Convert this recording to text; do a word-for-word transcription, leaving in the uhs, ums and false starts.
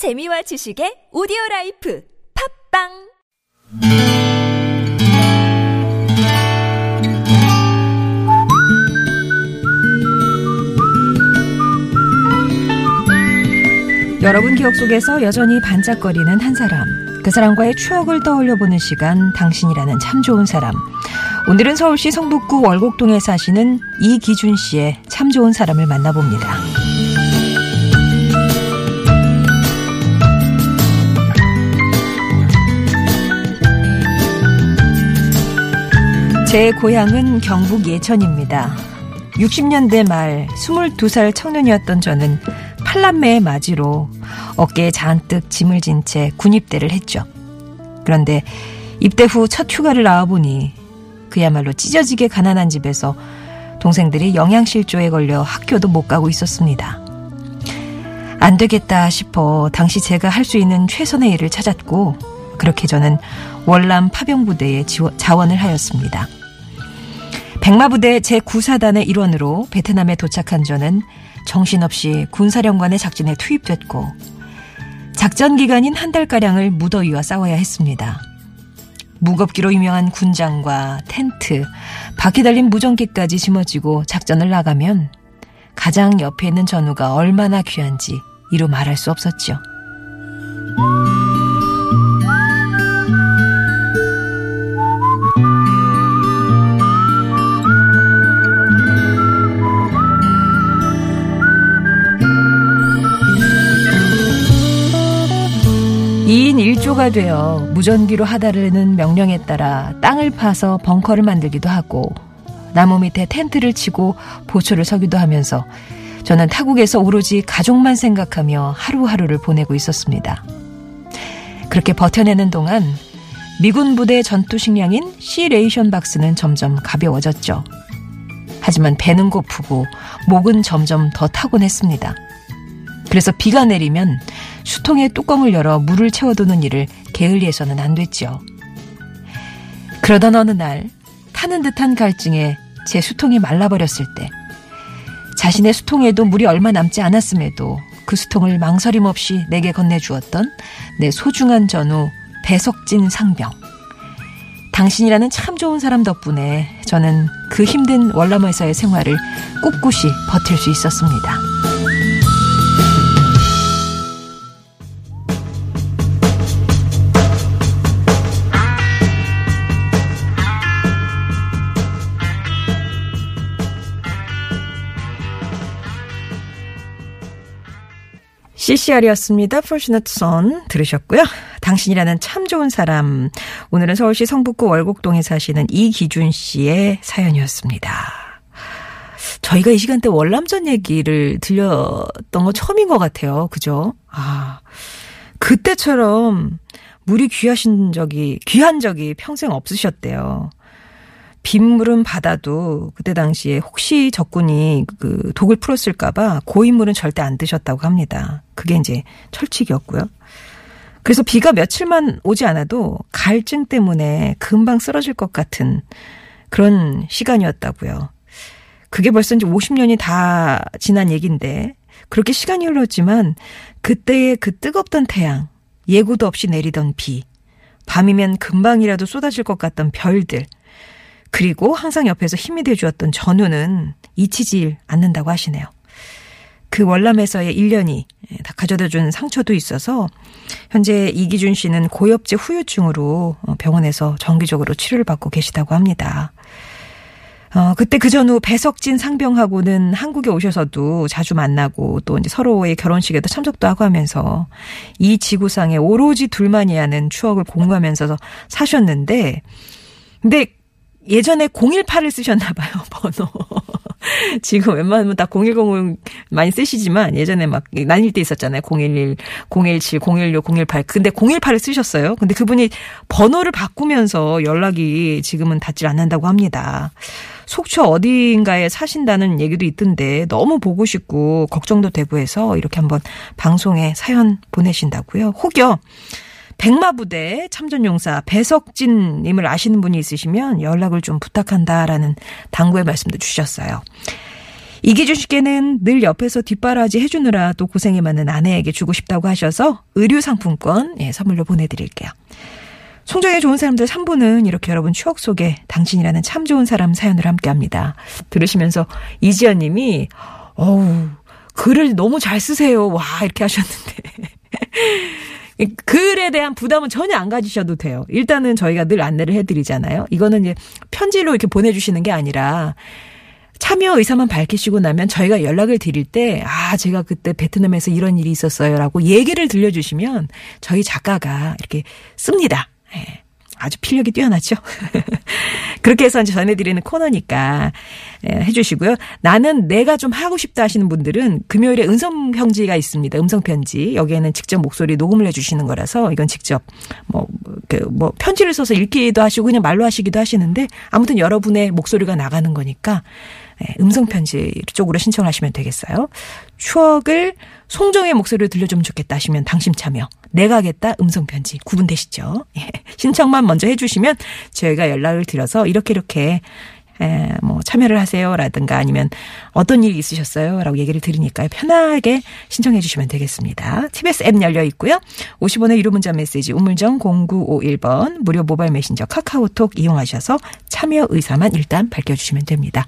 재미와 지식의 오디오라이프 팟빵 여러분 기억 속에서 여전히 반짝거리는 한 사람, 그 사람과의 추억을 떠올려보는 시간, 당신이라는 참 좋은 사람. 오늘은 서울시 성북구 월곡동에 사시는 이기준 씨의 참 좋은 사람을 만나봅니다. 제 고향은 경북 예천입니다. 육십 년대 말 스물두 살 청년이었던 저는 팔남매의 맞이로 어깨에 잔뜩 짐을 진 채 군입대를 했죠. 그런데 입대 후 첫 휴가를 나와보니 그야말로 찢어지게 가난한 집에서 동생들이 영양실조에 걸려 학교도 못 가고 있었습니다. 안 되겠다 싶어 당시 제가 할 수 있는 최선의 일을 찾았고, 그렇게 저는 월남 파병부대에 지원, 자원을 하였습니다. 백마부대 제구 사단의 일원으로 베트남에 도착한 저는 정신없이 군사령관의 작전에 투입됐고, 작전 기간인 한 달가량을 무더위와 싸워야 했습니다. 무겁기로 유명한 군장과 텐트, 바퀴 달린 무전기까지 짊어지고 작전을 나가면 가장 옆에 있는 전우가 얼마나 귀한지 이루 말할 수 없었죠. 이 인 일 조가 되어 무전기로 하달하는 명령에 따라 땅을 파서 벙커를 만들기도 하고, 나무 밑에 텐트를 치고 보초를 서기도 하면서 저는 타국에서 오로지 가족만 생각하며 하루하루를 보내고 있었습니다. 그렇게 버텨내는 동안 미군 부대 전투 식량인 C레이션 박스는 점점 가벼워졌죠. 하지만 배는 고프고 목은 점점 더 타곤했습니다. 그래서 비가 내리면 수통의 뚜껑을 열어 물을 채워두는 일을 게을리해서는 안 됐죠. 그러던 어느 날 타는 듯한 갈증에 제 수통이 말라버렸을 때, 자신의 수통에도 물이 얼마 남지 않았음에도 그 수통을 망설임 없이 내게 건네주었던 내 소중한 전우 배석진 상병. 당신이라는 참 좋은 사람 덕분에 저는 그 힘든 월남에서의 생활을 꿋꿋이 버틸 수 있었습니다. 씨씨알이었습니다. Fortunate Son 들으셨고요. 당신이라는 참 좋은 사람. 오늘은 서울시 성북구 월곡동에 사시는 이기준 씨의 사연이었습니다. 저희가 이 시간대 월남전 얘기를 들렸던 거 처음인 것 같아요. 그죠? 아, 그때처럼 물이 귀하신 적이, 귀한 적이 평생 없으셨대요. 빗물은 받아도 그때 당시에 혹시 적군이 그 독을 풀었을까봐 고인물은 절대 안 드셨다고 합니다. 그게 이제 철칙이었고요. 그래서 비가 며칠만 오지 않아도 갈증 때문에 금방 쓰러질 것 같은 그런 시간이었다고요. 그게 벌써 이제 오십 년이 다 지난 얘기인데, 그렇게 시간이 흘렀지만 그때의 그 뜨겁던 태양, 예고도 없이 내리던 비, 밤이면 금방이라도 쏟아질 것 같던 별들, 그리고 항상 옆에서 힘이 돼주었던 전우는 잊히지 않는다고 하시네요. 그 월남에서의 일 년이 다 가져다준 상처도 있어서 현재 이기준 씨는 고엽제 후유증으로 병원에서 정기적으로 치료를 받고 계시다고 합니다. 어, 그때 그 전후 배석진 상병하고는 한국에 오셔서도 자주 만나고, 또 이제 서로의 결혼식에도 참석도 하고 하면서 이 지구상에 오로지 둘만이 하는 추억을 공유하면서 사셨는데, 근데 예전에 공일팔을 쓰셨나 봐요, 번호. 지금 웬만하면 다 공일공 많이 쓰시지만 예전에 막 나뉠 때 있었잖아요. 공일일, 공일칠, 공일육, 공일팔. 근데 공일팔을 쓰셨어요. 근데 그분이 번호를 바꾸면서 연락이 지금은 닿질 않는다고 합니다. 속초 어딘가에 사신다는 얘기도 있던데 너무 보고 싶고 걱정도 되고 해서 이렇게 한번 방송에 사연 보내신다고요. 혹여 백마부대 참전용사 배석진님을 아시는 분이 있으시면 연락을 좀 부탁한다라는 당부의 말씀도 주셨어요. 이기준 씨께는 늘 옆에서 뒷바라지 해주느라 또 고생이 많은 아내에게 주고 싶다고 하셔서 의류상품권 예, 선물로 보내드릴게요. 송정의 좋은 사람들 삼 부는 이렇게 여러분 추억 속에 당신이라는 참 좋은 사람 사연을 함께합니다. 들으시면서 이지연 님이 어우 글을 너무 잘 쓰세요. 와 이렇게 하셨는데 글에 대한 부담은 전혀 안 가지셔도 돼요. 일단은 저희가 늘 안내를 해드리잖아요. 이거는 이제 편지로 이렇게 보내주시는 게 아니라 참여 의사만 밝히시고 나면 저희가 연락을 드릴 때 아 제가 그때 베트남에서 이런 일이 있었어요 라고 얘기를 들려주시면 저희 작가가 이렇게 씁니다. 네, 아주 필력이 뛰어나죠. 그렇게 해서 이제 전해드리는 코너니까 네, 해주시고요. 나는 내가 좀 하고 싶다 하시는 분들은 금요일에 음성편지가 있습니다. 음성편지 여기에는 직접 목소리 녹음을 해주시는 거라서 이건 직접 뭐, 그, 뭐 편지를 써서 읽기도 하시고 그냥 말로 하시기도 하시는데 아무튼 여러분의 목소리가 나가는 거니까 네, 음성편지 쪽으로 신청하시면 되겠어요. 추억을 송정의 목소리를 들려주면 좋겠다 하시면 당신 참여. 내가 하겠다 음성편지 구분되시죠? 예. 신청만 먼저 해주시면 저희가 연락을 드려서 이렇게 이렇게 에, 뭐 참여를 하세요라든가 아니면 어떤 일이 있으셨어요? 라고 얘기를 드리니까요. 편하게 신청해 주시면 되겠습니다. 티비에스 앱 열려 있고요. 오십 원의 유료 문자 메시지 우물정 공구오일 번 무료 모바일 메신저 카카오톡 이용하셔서 참여 의사만 일단 밝혀주시면 됩니다.